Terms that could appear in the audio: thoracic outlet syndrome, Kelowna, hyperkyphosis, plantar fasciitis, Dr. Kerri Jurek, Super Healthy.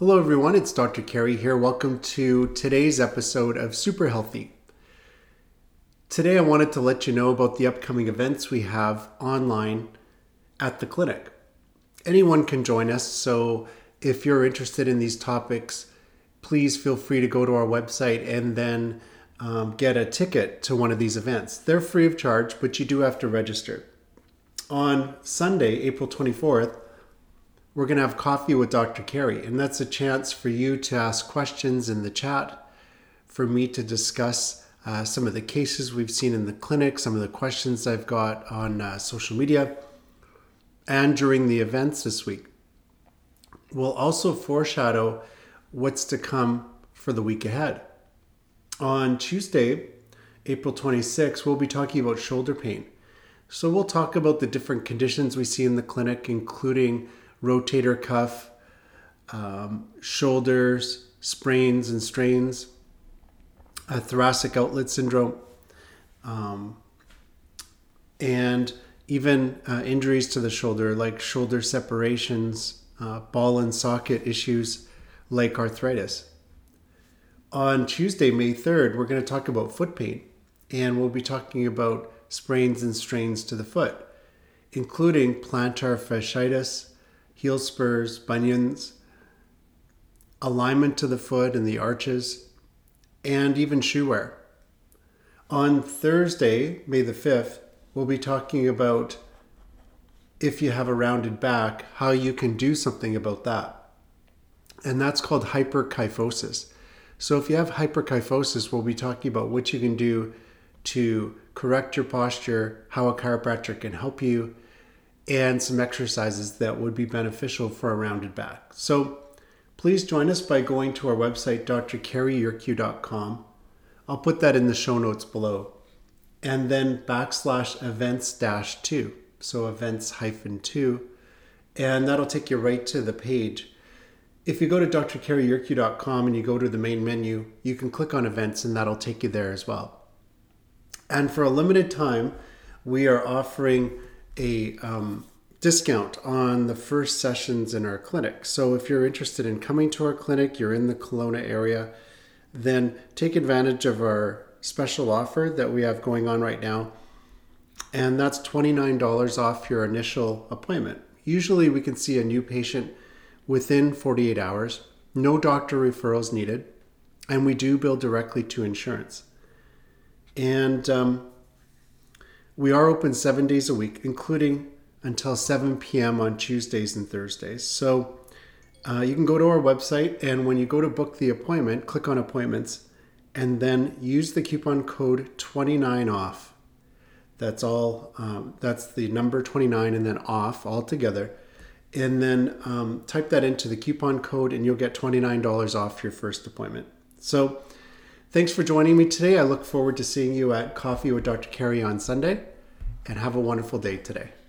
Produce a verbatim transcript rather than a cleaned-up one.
Hello everyone, it's Doctor Kerri here. Welcome to today's episode of Super Healthy. Today I wanted to let you know about the upcoming events we have online at the clinic. Anyone can join us, so if you're interested in these topics, please feel free to go to our website and then um, get a ticket to one of these events. They're free of charge, but you do have to register. On Sunday, April twenty-fourth, we're going to have coffee with Doctor Kerri, and that's a chance for you to ask questions in the chat, for me to discuss uh, some of the cases we've seen in the clinic, some of the questions I've got on uh, social media, and during the events this week. We'll also foreshadow what's to come for the week ahead. On Tuesday, April twenty-sixth, we'll be talking about shoulder pain. So we'll talk about the different conditions we see in the clinic, including rotator cuff, um, shoulders, sprains and strains, uh, thoracic outlet syndrome, um, and even uh, injuries to the shoulder like shoulder separations, uh, ball and socket issues like arthritis. On Tuesday, May third, we're going to talk about foot pain, and we'll be talking about sprains and strains to the foot, including plantar fasciitis, heel spurs, bunions, alignment to the foot and the arches, and even shoe wear. On Thursday, May the fifth, we'll be talking about if you have a rounded back, how you can do something about that. And that's called hyperkyphosis. So if you have hyperkyphosis, we'll be talking about what you can do to correct your posture, how a chiropractor can help you, and some exercises that would be beneficial for a rounded back. So please join us by going to our website, d r kerri jurek dot com. I'll put that in the show notes below. And then backslash events dash two. So events hyphen two. And that'll take you right to the page. If you go to d r kerri jurek dot com and you go to the main menu, you can click on events and that'll take you there as well. And for a limited time, we are offering a um, discount on the first sessions in our clinic. So if you're interested in coming to our clinic, you're in the Kelowna area, then take advantage of our special offer that we have going on right now. And that's twenty-nine dollars off your initial appointment. Usually we can see a new patient within forty-eight hours, no doctor referrals needed, and we do bill directly to insurance. And um, We are open seven days a week, including until seven p.m. on Tuesdays and Thursdays. So uh, you can go to our website, and when you go to book the appointment, click on appointments, and then use the coupon code twenty-nine off. That's all. Um, that's the number twenty-nine and then off altogether. And then um, type that into the coupon code, and you'll get twenty-nine dollars off your first appointment. So thanks for joining me today. I look forward to seeing you at Coffee with Doctor Kerri on Sunday, and have a wonderful day today.